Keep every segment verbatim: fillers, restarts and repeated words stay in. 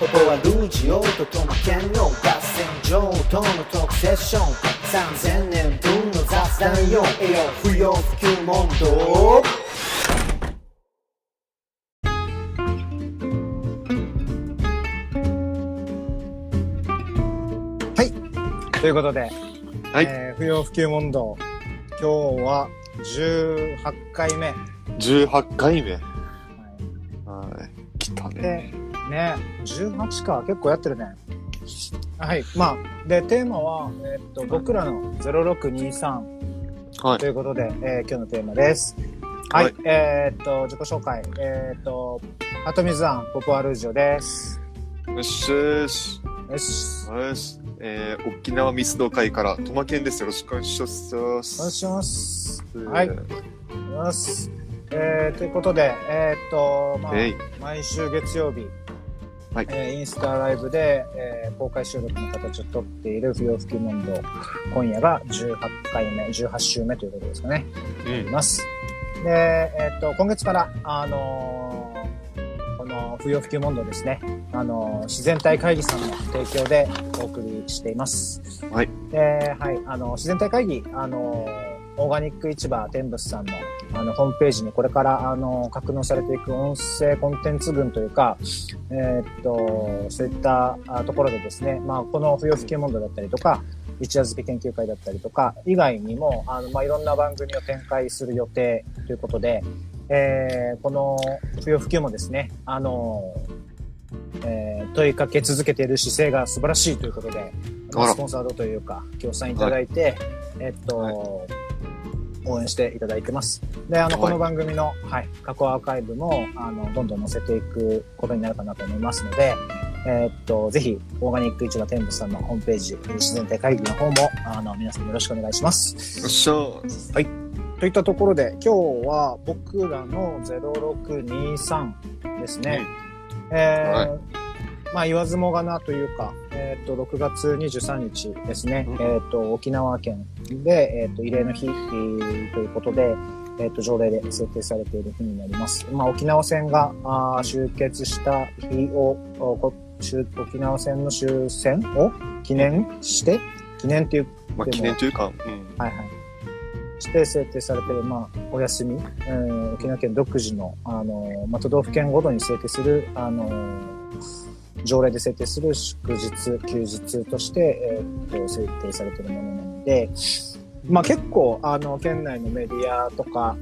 ここはルージオートとの兼用合戦場との特セッションさんぜんねんぶんの雑談用栄養不要不急問答ということで、はい、えー、不要不急問答今日はじゅうはちかいめじゅうはちかいめ、はい、はい、来たねねじゅうはちか結構やってるね。はい、まあでテーマは、えー、っと僕らのゼロろくにさん、はい、ということで、えー、今日のテーマです。はい、はい、えー、っと自己紹介、えー、っとハトミズアンポポアルージオです。よしよしよしよし、えー、沖縄密道会からトマケンです。よろしくお願いします。お願いします。はい。ます。えー、ということで、えー、っと、まあ、毎週月曜日、はい、えー、インスタライブで、えー、公開収録の形をとっている不要不急問答、今夜がじゅうはちかいめ、じゅうはちしゅうめということですかね。うん。います。で、えー、っと、今月から、あのー、この不要不急問答ですね。あの自然体会議さんの提供でお送りしています。はい。えー、はい、あの自然体会議、あのオーガニック市場天仏さんのあのホームページにこれからあの格納されていく音声コンテンツ群というか、えー、っとそういったところでですね、まあこの不要不急問題だったりとか一夜漬け研究会だったりとか以外にもあのまあいろんな番組を展開する予定ということで、えー、この不要不急もですね、あのえー、問いかけ続けている姿勢が素晴らしいということで、スポンサードというか協賛いただいて、はい、えっと、はい、応援していただいてます。で、あの、はい、この番組の、はい、過去アーカイブもあのどんどん載せていくことになるかなと思いますので、えー、っとぜひオーガニック市場天仏さんのホームページ自然体会議の方もあの皆さんよろしくお願いします。よっしゃー。はい。といったところで今日は僕らのゼロろくにさんですね。うん、えーはい、まあ言わずもがなというか、えっとろくがつにじゅうさんにちですね、うん、えっと沖縄県で、えっと慰霊の日ということで、えっと条例で制定されている日になります。まあ沖縄戦があ終結した日を沖縄戦の終戦を記念して記念という、まあ、記念というか、うん、はいはい。して制定されている、まあ、お休み、うん、沖縄県独自の、あの、まあ、都道府県ごとに制定する、あの、条例で制定する祝日、休日として、えー、制定されているものなので、まあ、結構、あの、県内のメディアとか、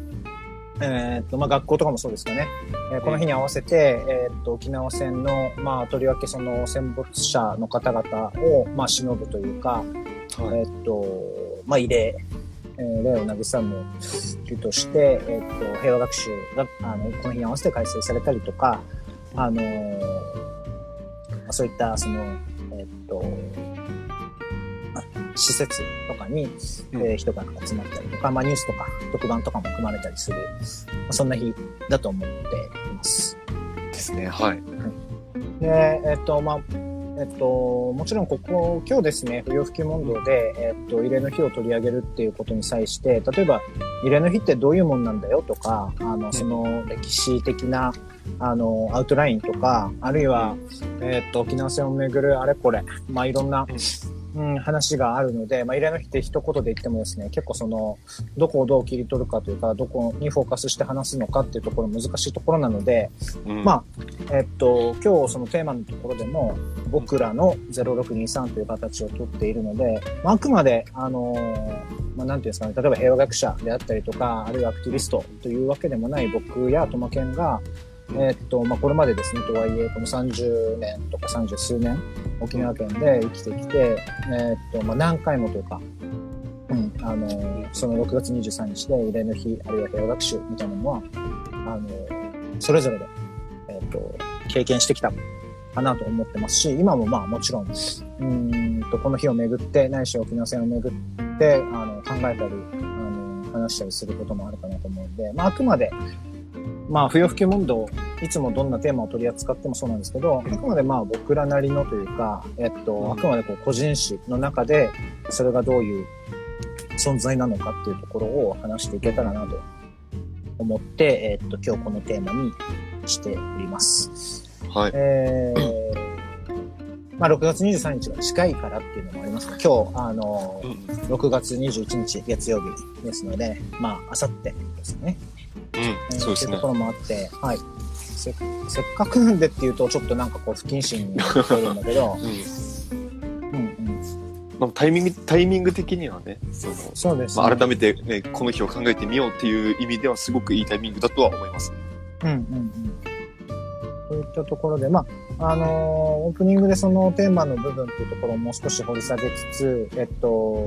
えっと、まあ、学校とかもそうですかね。えー、この日に合わせて、えー、っと、沖縄戦の、まあ、とりわけその戦没者の方々を、まあ、偲ぶというか、はい、えー、っと、まあ、慰霊、えー、霊を慰む日として、えー、と平和学習があのこの日に合わせて改正されたりとか、あのー、そういったその、えー、と施設とかに、えー、人が集まったりとか、まあ、ニュースとか特番とかも組まれたりする、まあ、そんな日だと思っています。ですね、はい。はい、で、えーとまあえっと、もちろんここ、今日ですね、不要不急問答で、えっと、慰霊の日を取り上げるっていうことに際して、例えば、慰霊の日ってどういうもんなんだよとか、あの、その歴史的な、あの、アウトラインとか、あるいは、えっと、沖縄戦をめぐるあれこれ、まあ、いろんな、うん、話があるので、まあ、慰霊の日って一言で言ってもですね、結構その、どこをどう切り取るかというか、どこにフォーカスして話すのかっていうところ難しいところなので、うん、まあ、えっと、今日そのテーマのところでも、僕らのゼロろくにさんという形をとっているので、まあ、あくまで、あのー、まあ、なんていうんですかね、例えば平和学者であったりとか、あるいはアクティビストというわけでもない僕やトマケンが、えっと、まあ、これまでですね、とはいえ、このさんじゅうねんとかさんじゅうすうねん、沖縄県で生きてきて、えっと、まあ、何回もというか、うん、あのー、そのろくがつにじゅうさんにちで慰霊の日、あるいは平和学習みたいなのは、あのー、それぞれで、えっと、経験してきたかなと思ってますし、今もまあもちろん、うーんと、この日をめぐって、ないし沖縄戦をめぐって、あの、考えたり、あの、話したりすることもあるかなと思うんで、まあ、あくまで、まあ、不要不急問答、いつもどんなテーマを取り扱ってもそうなんですけど、あくまでまあ僕らなりのというか、えっと、あくまでこう個人史の中で、それがどういう存在なのかっていうところを話していけたらなと思って、えっと、今日このテーマにしております。はい。えーまあ、ろくがつにじゅうさんにちが近いからっていうのもありますが、今日、あのー、ろくがつにじゅういちにち月曜日ですので、まあ、あさってですね。うん、そうですね。というところもあって、はい。せ, せっかくなんでっていうと、ちょっとなんかこう、不謹慎になってるんだけど、うん、うんうん。まあ、タイミング、タイミング的にはね、その、そうですね。まあ、改めてね、この日を考えてみようっていう意味では、すごくいいタイミングだとは思います。うん、うん、うん。そういったところで、まあ、あのー、オープニングでそのテーマの部分っていうところをもう少し掘り下げつつ、えっと、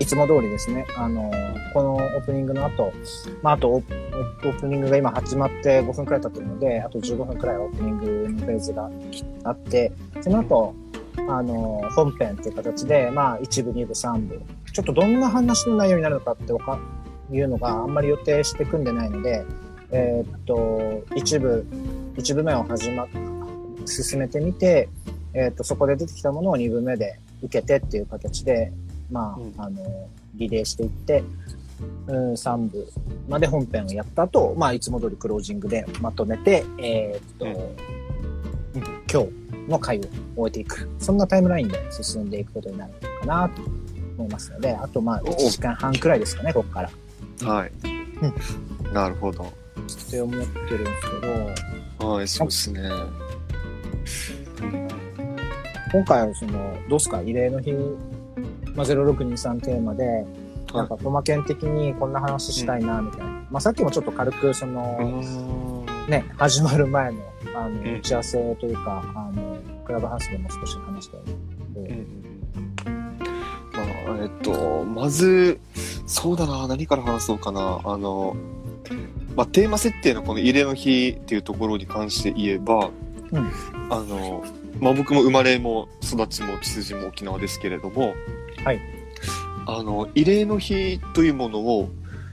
いつも通りですね、あのー、このオープニングの後、まあ、あとオ、オープニングが今始まってごふんくらい経ってるので、あとじゅうごふんくらいオープニングのフェーズがあって、その後、あのー、本編っていう形で、まあ、いち部、に部、さん部、ちょっとどんな話の内容になるのかってわか、いうのがあんまり予定して組んでないので、えー、っと、いち部、いち部目を始ま、進めてみて、えっと、そこで出てきたものをに部目で受けてっていう形で、まあ、あの、リレーしていって、うん、さん部まで本編をやった後、まあ、いつも通りクロージングでまとめて、えっと、うん、今日の回を終えていく。そんなタイムラインで進んでいくことになるのかなと思いますので、あと、まあ、いちじかんはんくらいですかね、ここから。はい。うん。なるほど。って思ってるんですけど、はい、そうですね。今回はその、どうすか、慰霊の日、まあ、ゼロろくにさんテーマで、はい、なんか、トマケン的にこんな話したいな、みたいな。うん、まあ、さっきもちょっと軽く、その、ね、始まる前の、あの、打ち合わせというか、うん、あの、クラブハウスでも少し話したいので、うん。まあ、えっと、まず、そうだな、何から話そうかな、あの、まあ、テーマ設定のこの慰霊の日っていうところに関して言えば、うん、あの、まあ、僕も生まれも育ちも血筋も沖縄ですけれども、はい、あの、慰霊の日というものを、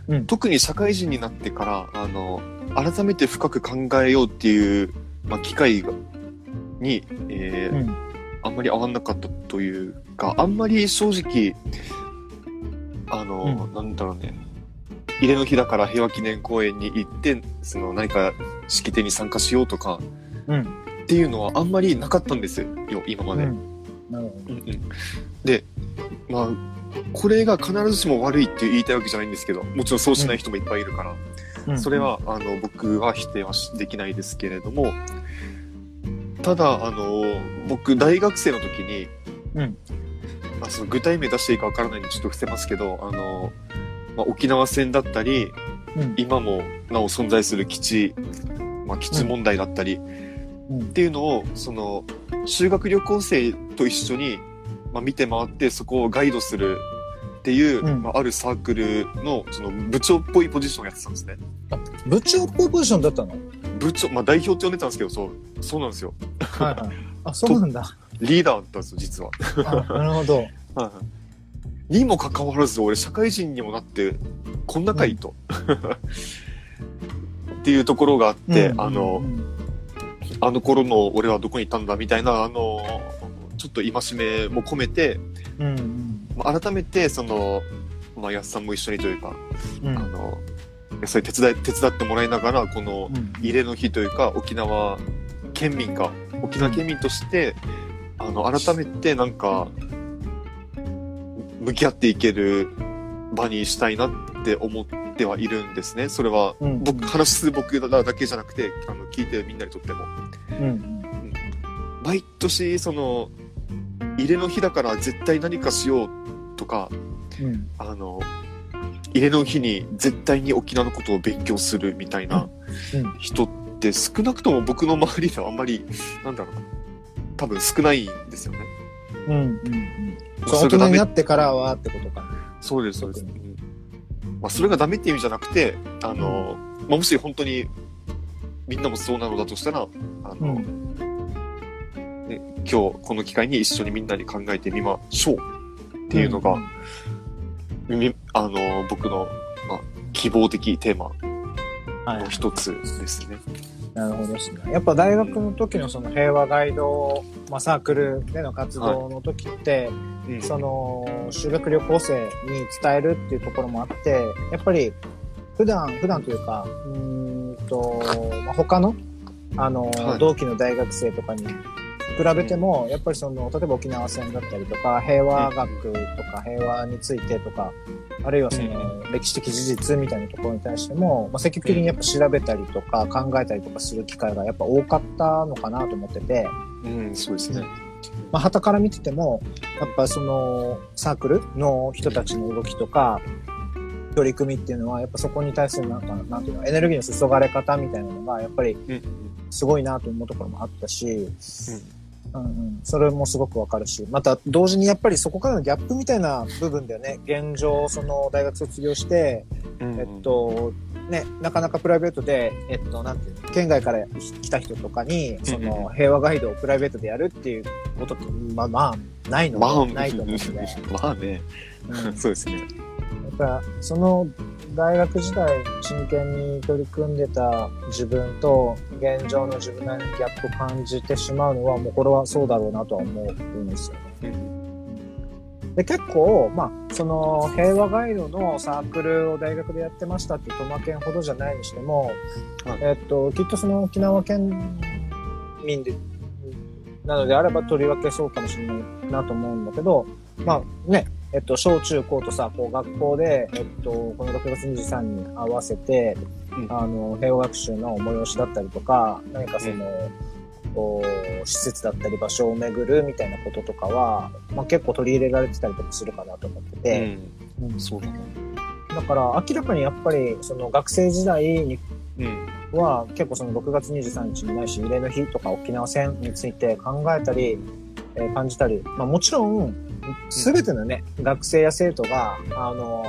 うん、特に社会人になってから、あの、改めて深く考えようっていう、まあ、機会に、えーうん、あんまり合わなかったというか、あんまり正直、あの、うん、なんだろうね、慰霊の日だから平和記念公園に行ってその何か式典に参加しようとか、うん、っていうのはあんまりなかったんですよ今まで、うんなるほどうん、で、まあ、これが必ずしも悪いって言いたいわけじゃないんですけどもちろんそうしない人もいっぱいいるから、うん、それはあの僕は否定はできないですけれどもただあの僕大学生の時に、うんまあ、その具体名出していいかわからないんでちょっと伏せますけどあのまあ、沖縄戦だったり、うん、今もなお存在する基地、まあ、基地問題だったり、うん、っていうのをその修学旅行生と一緒に、まあ、見て回ってそこをガイドするっていう、うんまあ、あるサークル の, その部長っぽいポジションをやってたんですね。あ、部長っぽいポジションだったの？部長、まあ、代表って呼んでたんですけど、そう、そうなんですよ。はいはい、あ、そうなんだ。リーダーだったんですよ実は。あ、なるほど。はいはいにもかかわらず俺社会人にもなってこんなかいと、うん、っていうところがあって、うん、あの、うん、あの頃の俺はどこにいたんだみたいなあのちょっと戒めも込めて、うんまあ、改めてそのまあ安さんも一緒にというか、うん、あのそれ手伝い手伝ってもらいながらこの慰霊の日というか沖縄県民か沖縄県民として、うん、あの改めてなんか。向き合っていける場にしたいなって思ってはいるんですね。それは僕、うん、話す僕だけじゃなくてあの聞いてみんなにとっても、うんうん、毎年その慰霊の日だから絶対何かしようとか、うん、あの慰霊の日に絶対に沖縄のことを勉強するみたいな人って少なくとも僕の周りではあんまりなんだろうな多分少ないんですよね。うんうんうん大人になってからはってことか。そうですそうです、うんまあ、それがダメっていう意味じゃなくてあの、うんまあ、もし本当にみんなもそうなのだとしたらあの、うんね、今日この機会に一緒にみんなに考えてみましょうっていうのが、うんうん、あの僕の、まあ、希望的テーマの一つですね、はいなるほどですね。やっぱ大学の時のその平和ガイド、まあ、サークルでの活動の時って、はい、その修学旅行生に伝えるっていうところもあって、やっぱり普段普段というか、うーんとまあ、他のあの、はい、同期の大学生とかに比べても、うん、やっぱりその例えば沖縄戦だったりとか平和学とか平和についてとか、うん、あるいはその、うん、歴史的事実みたいなところに対しても、まあ、積極的にやっぱ調べたりとか考えたりとかする機会がやっぱ多かったのかなと思ってて、うん、そうですね。まあ、旗から見ててもやっぱそのサークルの人たちの動きとか取り組みっていうのはやっぱそこに対するなんかなんていうのエネルギーの注がれ方みたいなのがやっぱりすごいなと思うところもあったし、うんうん、それもすごくわかるし、また同時にやっぱりそこからのギャップみたいな部分だよね。現状その大学卒業して、うんうん、えっとね、なかなかプライベートで、えっと、なんていうの、県外から来た人とかにその平和ガイドをプライベートでやるっていうことって、まあまあないの、まあ、ないと思うんですね。まあね、うん、そうですね。やっぱその大学時代真剣に取り組んでた自分と現状の自分なりにギャップを感じてしまうのはもうこれはそうだろうなとは思うんですよね。うんで結構、まあ、その平和ガイドのサークルを大学でやってましたっていうトマケンほどじゃないにしても、はい、えっと、きっとその沖縄県民でなのであればとりわけそうかもしれないなと思うんだけど、まあね、えっと、小中高とさ、こう学校で、えっと、このろくがつにじゅうさんにちに合わせて、うん、あの、平和学習の催しだったりとか、何かその、うん施設だったり場所を巡るみたいなこととかは、まあ、結構取り入れられてたりとかするかなと思ってて、うんうん、そうだね。だから明らかにやっぱりその学生時代には結構そのろくがつにじゅうさんにちにないし慰霊の日とか沖縄戦について考えたり、えー、感じたり、まあ、もちろん全てのね、うん、学生や生徒があの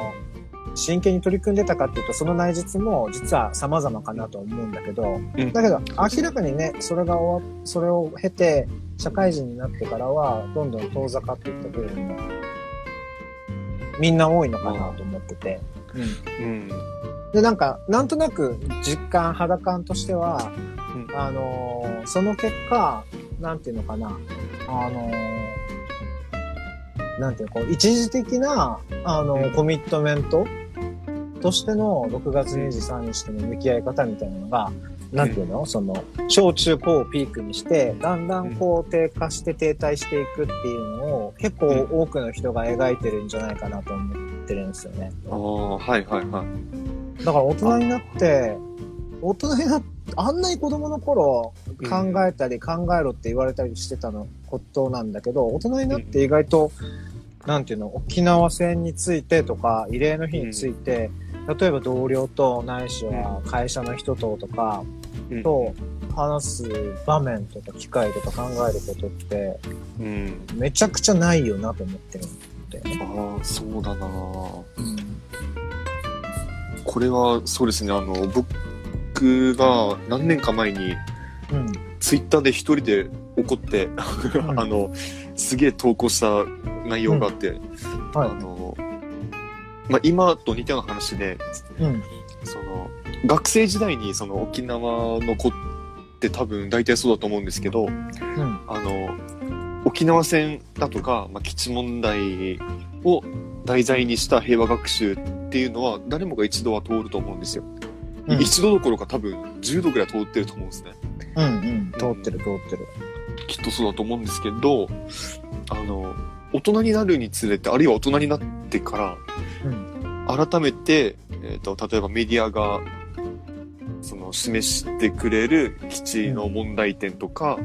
真剣に取り組んでたかっていうとその内実も実は様々かなと思うんだけど、うん、だけど明らかにねそれが終わそれを経て社会人になってからはどんどん遠ざかっていった部分がみんな多いのかなと思ってて、うんうん、でなんかなんとなく実感肌感としては、うん、あのー、その結果なんていうのかなあのー、なんていうのこう一時的なあのー、コミットメントとしてのろくがつにじゅうさんにちとの向き合い方みたいなのが、うん、なんていうのその、小中高をピークにして、だんだんこう低下して停滞していくっていうのを、結構多くの人が描いてるんじゃないかなと思ってるんですよね。うん、ああ、はいはいはい。だから大人になって、大人になって、あんなに子供の頃、考えたり考えろって言われたりしてたの、ことなんだけど、大人になって意外と、なんていうの、沖縄戦についてとか、慰霊の日について、うん例えば同僚とないしは会社の人ととかと話す場面とか機会とか考えることってめちゃくちゃないよなと思ってるんで、うん、ああそうだな、うん、これはそうですねあの僕が何年か前にツイッターで一人で怒って、うん、あのすげえ投稿した内容があって、うんはい、あのまあ、今と似たような話で、うん、その学生時代にその沖縄の子って多分大体そうだと思うんですけど、うん、あの沖縄戦だとか、まあ、基地問題を題材にした平和学習っていうのは誰もが一度は通ると思うんですよ、うん、一度どころか多分じゅうどぐらい通ってると思うんですね、うんうん、通ってる通ってる、うん、きっとそうだと思うんですけどあの大人になるにつれてあるいは大人になってから改めて、えーと、例えばメディアがその示してくれる基地の問題点とか、うんう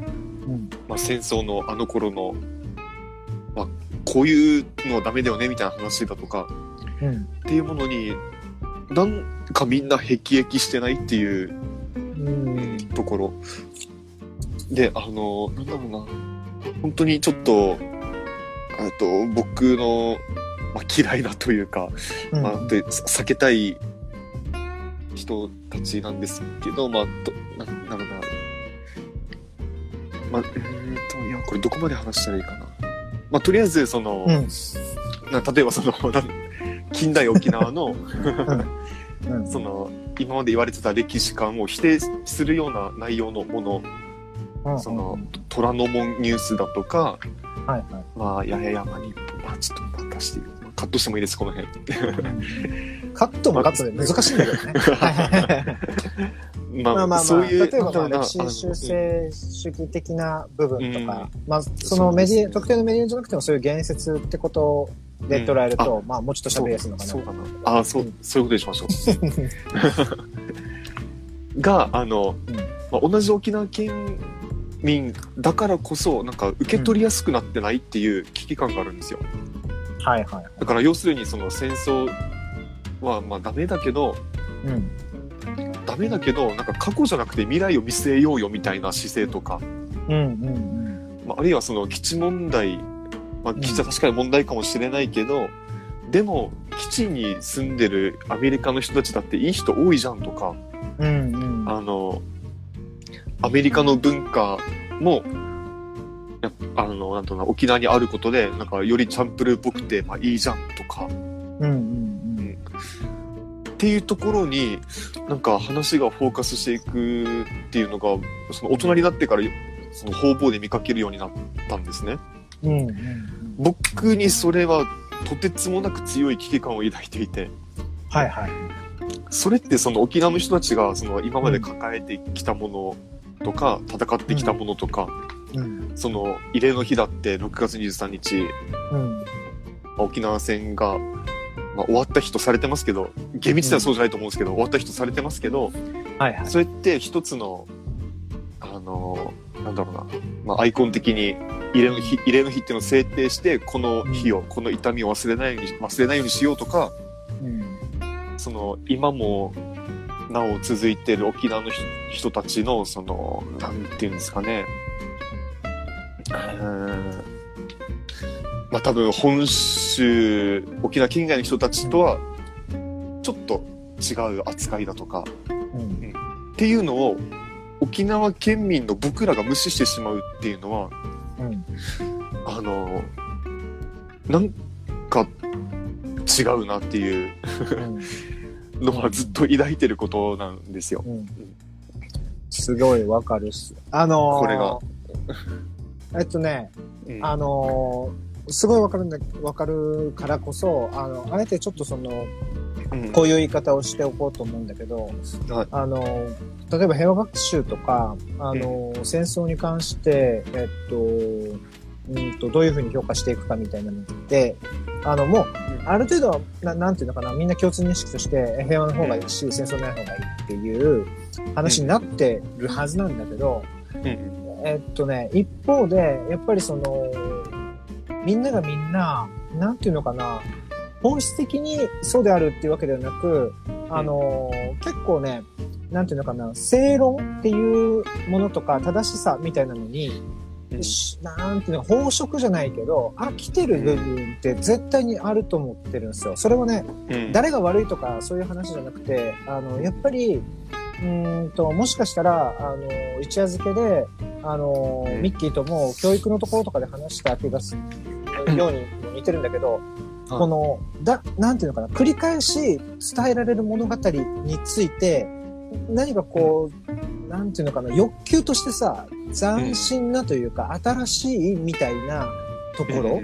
んまあ、戦争のあの頃の、まあ、こういうのはダメだよねみたいな話だとか、うん、っていうものになんかみんな辟易してないっていう、うん、ところであのなんだろうな本当にちょっと、えっと僕のまあ、嫌いだというか、まあ、で避けたい人たちなんですけど、まあ、どななるほど、まあ、えーと、いや、これどこまで話したらいいかな。まあ、とりあえず、その、うん、な例えばその、近代沖縄の、うん、その、今まで言われてた歴史観を否定するような内容のもの、うん、その、虎ノ門ニュースだとか、はいはい、まあ、八重山に、まあ、ちょっと、ましてカットしてもいいですこの辺カットもカットで難しいんだけどねまあまあまあ、そういう例えばまあ歴史修正主義的な部分とか、うんまあ、そのメディア、特定のメディアじゃなくてもそういう言説ってことで捉えると、うん、あまあもうちょっと喋りやすいのかな。そうかな。あ、そう、うん、そういうことにしましょう。があの、うんまあ、同じ沖縄県民だからこそなんか受け取りやすくなってないっていう危機感があるんですよ。うん、はいはい、はい。だから要するにその戦争はまあダメだけど。うんダメだけどなんか過去じゃなくて未来を見据えようよみたいな姿勢とか、うんうんまあ、あるいはその基地問題、まあ、基地は確かに問題かもしれないけど、うん、でも基地に住んでるアメリカの人たちだっていい人多いじゃんとか、うんうん、あのアメリカの文化もあのなんとな沖縄にあることでなんかよりチャンプルーっぽくて、まあ、いいじゃんとか、うんうんうんうんっていうところになんか話がフォーカスしていくっていうのがその大人になってからその方々で見かけるようになったんですね、うんうんうん、僕にそれはとてつもなく強い危機感を抱いていて、はいはい、それってその沖縄の人たちがその今まで抱えてきたものとか、うん、戦ってきたものとか、うん、その慰霊の日だってろくがつにじゅうさんにち、うん、沖縄戦がまあ、終わった日とされてますけど厳密ではそうじゃないと思うんですけど、うん、終わった日とされてますけど、はいはい、それって一つのあのなんだろうな、まあ、アイコン的に慰霊の日、慰霊の日っていうのを制定してこの日を、うん、この痛みを忘れないように、忘れないようにしようとか、うん、その今もなお続いている沖縄の人たちのそのなんていうんですかね、うんまあ、多分本州沖縄県外の人たちとはちょっと違う扱いだとか、うん、っていうのを沖縄県民の僕らが無視してしまうっていうのは、うん、あのなんか違うなっていうのはずっと抱いてることなんですよ、うん、すごいわかるっす。あのー、これがえっとね、うん、あのーすごいわかるんだ、わかるからこそ、あの、あえてちょっとその、うん、こういう言い方をしておこうと思うんだけど、はい、あの、例えば平和学習とか、あの、うん、戦争に関して、えっと、うんと、どういうふうに評価していくかみたいなのって、あの、もう、ある程度はな、なんていうのかな、みんな共通認識として、平和の方がいいし、うん、戦争ない方がいいっていう話になってるはずなんだけど、うん、えっとね、一方で、やっぱりその、みんながみんな、なんていうのかな、本質的にそうであるっていうわけではなく、あの、うん、結構ね、なんていうのかな、正論っていうものとか正しさみたいなのに、うん、なんていうの、飽食じゃないけど、飽きてる部分って絶対にあると思ってるんですよ。それはね、うん、誰が悪いとかそういう話じゃなくて、あの、やっぱり、うんと、もしかしたら、あの、一夜漬けで、あの、うん、ミッキーとも教育のところとかで話した気がするように似てるんだけど、うん、この、だ、なんていうのかな、繰り返し伝えられる物語について、何かこう、うん、なんていうのかな、欲求としてさ、斬新なというか、うん、新しいみたいなところ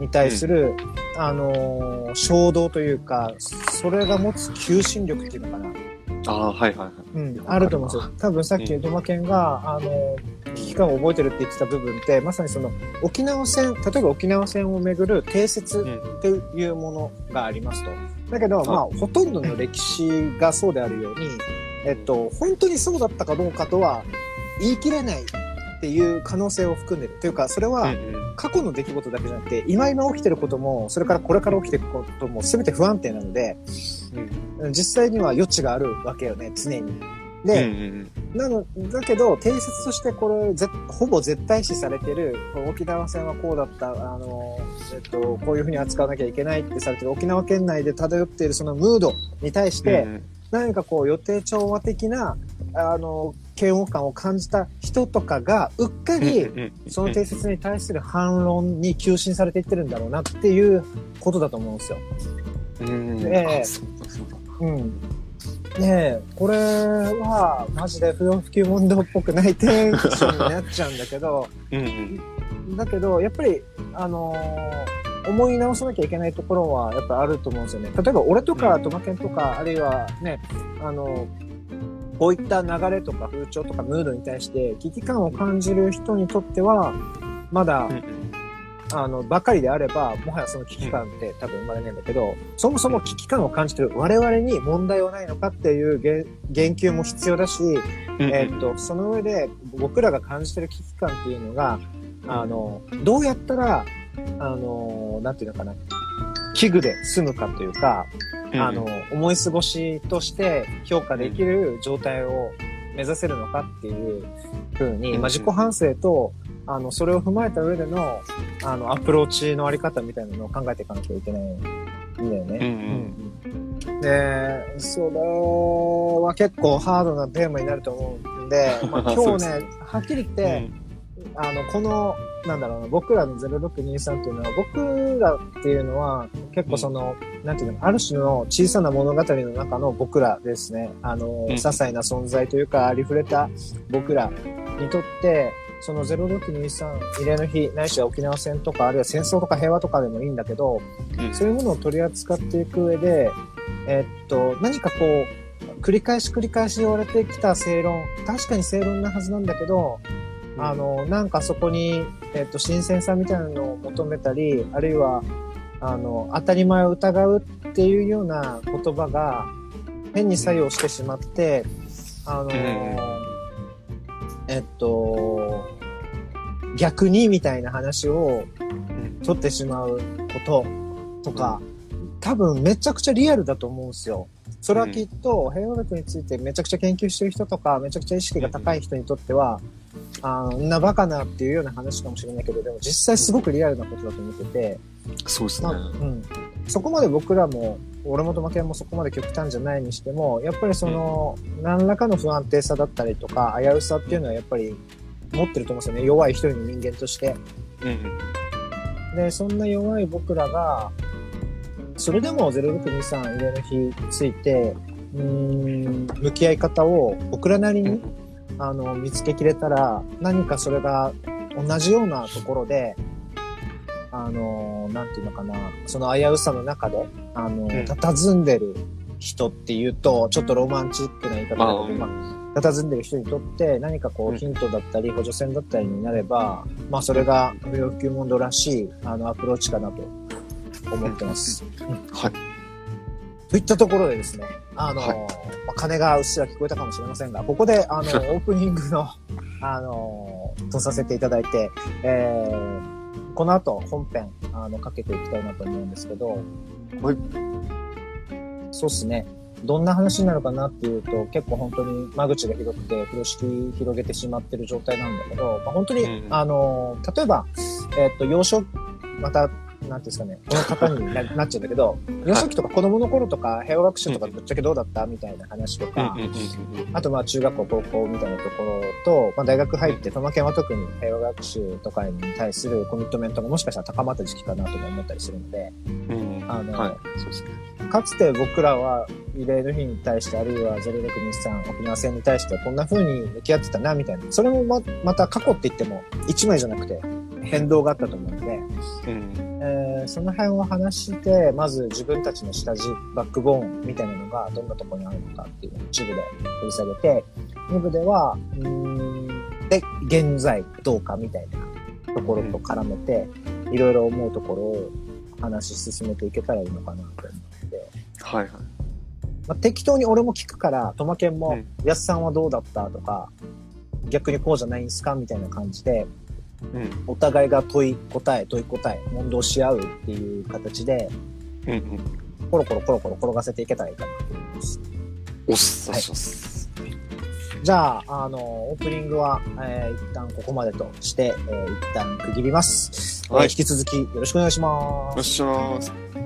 に対する、うん、あの、衝動というか、それが持つ求心力っていうのかな。ああ、はいはいはい。うん、あると思うんですよ。多分さっき、ドマケンが、うん、あの、危機感を覚えてるって言ってた部分って、まさにその、沖縄戦、例えば沖縄戦をめぐる定説っていうものがありますと。だけど、まあ、ほとんどの歴史がそうであるように、えっと、本当にそうだったかどうかとは言い切れないっていう可能性を含んでる。というか、それは過去の出来事だけじゃなくて、今今起きてることも、それからこれから起きていくことも全て不安定なので、うん、実際には余地があるわけよね、常に。で、うんうん、なのだけど定説としてこれぜほぼ絶対視されてる沖縄戦はこうだった、あの、えっと、こういうふうに扱わなきゃいけないってされてる沖縄県内で漂っているそのムードに対して、うんうん、何かこう予定調和的なあの嫌悪感を感じた人とかがうっかり、うんうんうん、その定説に対する反論に急進されていってるんだろうなっていうことだと思うんですよ。うん、で、うんねえ、これはマジで不要不急問答っぽくないテンションになっちゃうんだけどうん、うん、だけどやっぱりあのー、思い直さなきゃいけないところはやっぱあると思うんですよね。例えば俺とかトマケンとか、うん、あるいはねあのこういった流れとか風潮とかムードに対して危機感を感じる人にとってはまだ、うんうん、あのばかりであればもはやその危機感って多分生まれないんだけど、そもそも危機感を感じてる我々に問題はないのかっていう言及も必要だし、うんうん、えー、っとその上で僕らが感じてる危機感っていうのがあのどうやったらあのなんていうのかな危惧で済むかというか、あの、うん、思い過ごしとして評価できる状態を目指せるのかっていうふうに、まあ、自己反省とあのそれを踏まえた上でのあのアプローチのあり方みたいなのを考えていかなきゃいけないんだよね。うんうん、で、それは結構ハードなテーマになると思うんで、まあ、今日ねはっきり言って、うん、あのこのなんだろうな、僕らのゼロろくにさんっていうのは、僕らっていうのは結構その、うん、なんていうの、ある種の小さな物語の中の僕らですね。あの、うん、些細な存在というか、ありふれた僕らにとって、そのゼロろくにさん慰霊の日、ないしは沖縄戦とか、あるいは戦争とか平和とかでもいいんだけど、うん、そういうものを取り扱っていく上で、えー、っと、何かこう、繰り返し繰り返し言われてきた正論、確かに正論なはずなんだけど、あのなんかそこに、えっと、新鮮さみたいなのを求めたり、あるいはあの当たり前を疑うっていうような言葉が変に作用してしまって、あの、えっと、逆にみたいな話を取ってしまうこととか、多分めちゃくちゃリアルだと思うんですよ。それはきっと平和学についてめちゃくちゃ研究してる人とかめちゃくちゃ意識が高い人にとっては、あんなバカなっていうような話かもしれないけど、でも実際すごくリアルなことだと思ってて、そうですね、まあうん、そこまで僕らも俺もとまけんもそこまで極端じゃないにしても、やっぱりその、うん、何らかの不安定さだったりとか危うさっていうのはやっぱり持ってると思うんですよね、弱い一人の人間として、うん、でそんな弱い僕らがそれでもゼロろくにさん慰霊の日についてうーん向き合い方を僕らなりにあの見つけきれたら、何かそれが同じようなところであのなんていうのかな、その危うさの中であの、うん、佇んでる人っていうとちょっとロマンチックな言い方だけど、うん、まあ、佇んでる人にとって何かこうヒントだったり補助線だったりになれば、まあ、それが不要不急問答らしいあのアプローチかなと思ってます、うん、はい。といったところでですね、あの、はい、まあ、鐘がうっすら聞こえたかもしれませんが、ここであのオープニングのあのとさせていただいて、えー、この後本編あのかけていきたいなと思うんですけど、はい、そうですね。どんな話になるかなっていうと、結構本当に間口が広くて風呂敷広げてしまってる状態なんだけど、まあ、本当に、うん、あの例えばえっと幼少またなんていうんですかね、この方に な, なっちゃうんだけど、幼少期とか子供の頃とか平和学習とかぶっちゃけどうだったみたいな話とか、あとまあ中学校高校みたいなところと、まあ、大学入って玉県は特に平和学習とかに対するコミットメントがもしかしたら高まった時期かなとか思ったりするので、あの、はい、そうですね、かつて僕らは慰霊の日に対して、あるいはゼロろくにさん沖縄戦に対してこんな風に向き合ってたなみたいな、それも ま, また過去って言ってもいちまいじゃなくて変動があったと思うので、うんえー、その辺を話して、まず自分たちの下地バックボーンみたいなのがどんなところにあるのかっていうのをいち部で掘り下げて、に部ではうーんで現在どうかみたいなところと絡めて、いろいろ思うところを話し進めていけたらいいのかなと思って、はいはい、まあ、適当に俺も聞くから、トマケンもやすさんはどうだったとか、逆にこうじゃないんすかみたいな感じで、うん、お互いが問い答え問い答え問答し合うっていう形で、うんうん、コロコロコロコロ転がせていけたらいいかなと思います。おっしゃ、はい、じゃあ、あのオープニングは、えー、一旦ここまでとして、えー、一旦区切ります、はい、えー、引き続きよろしくお願いします。よろしくお願いします。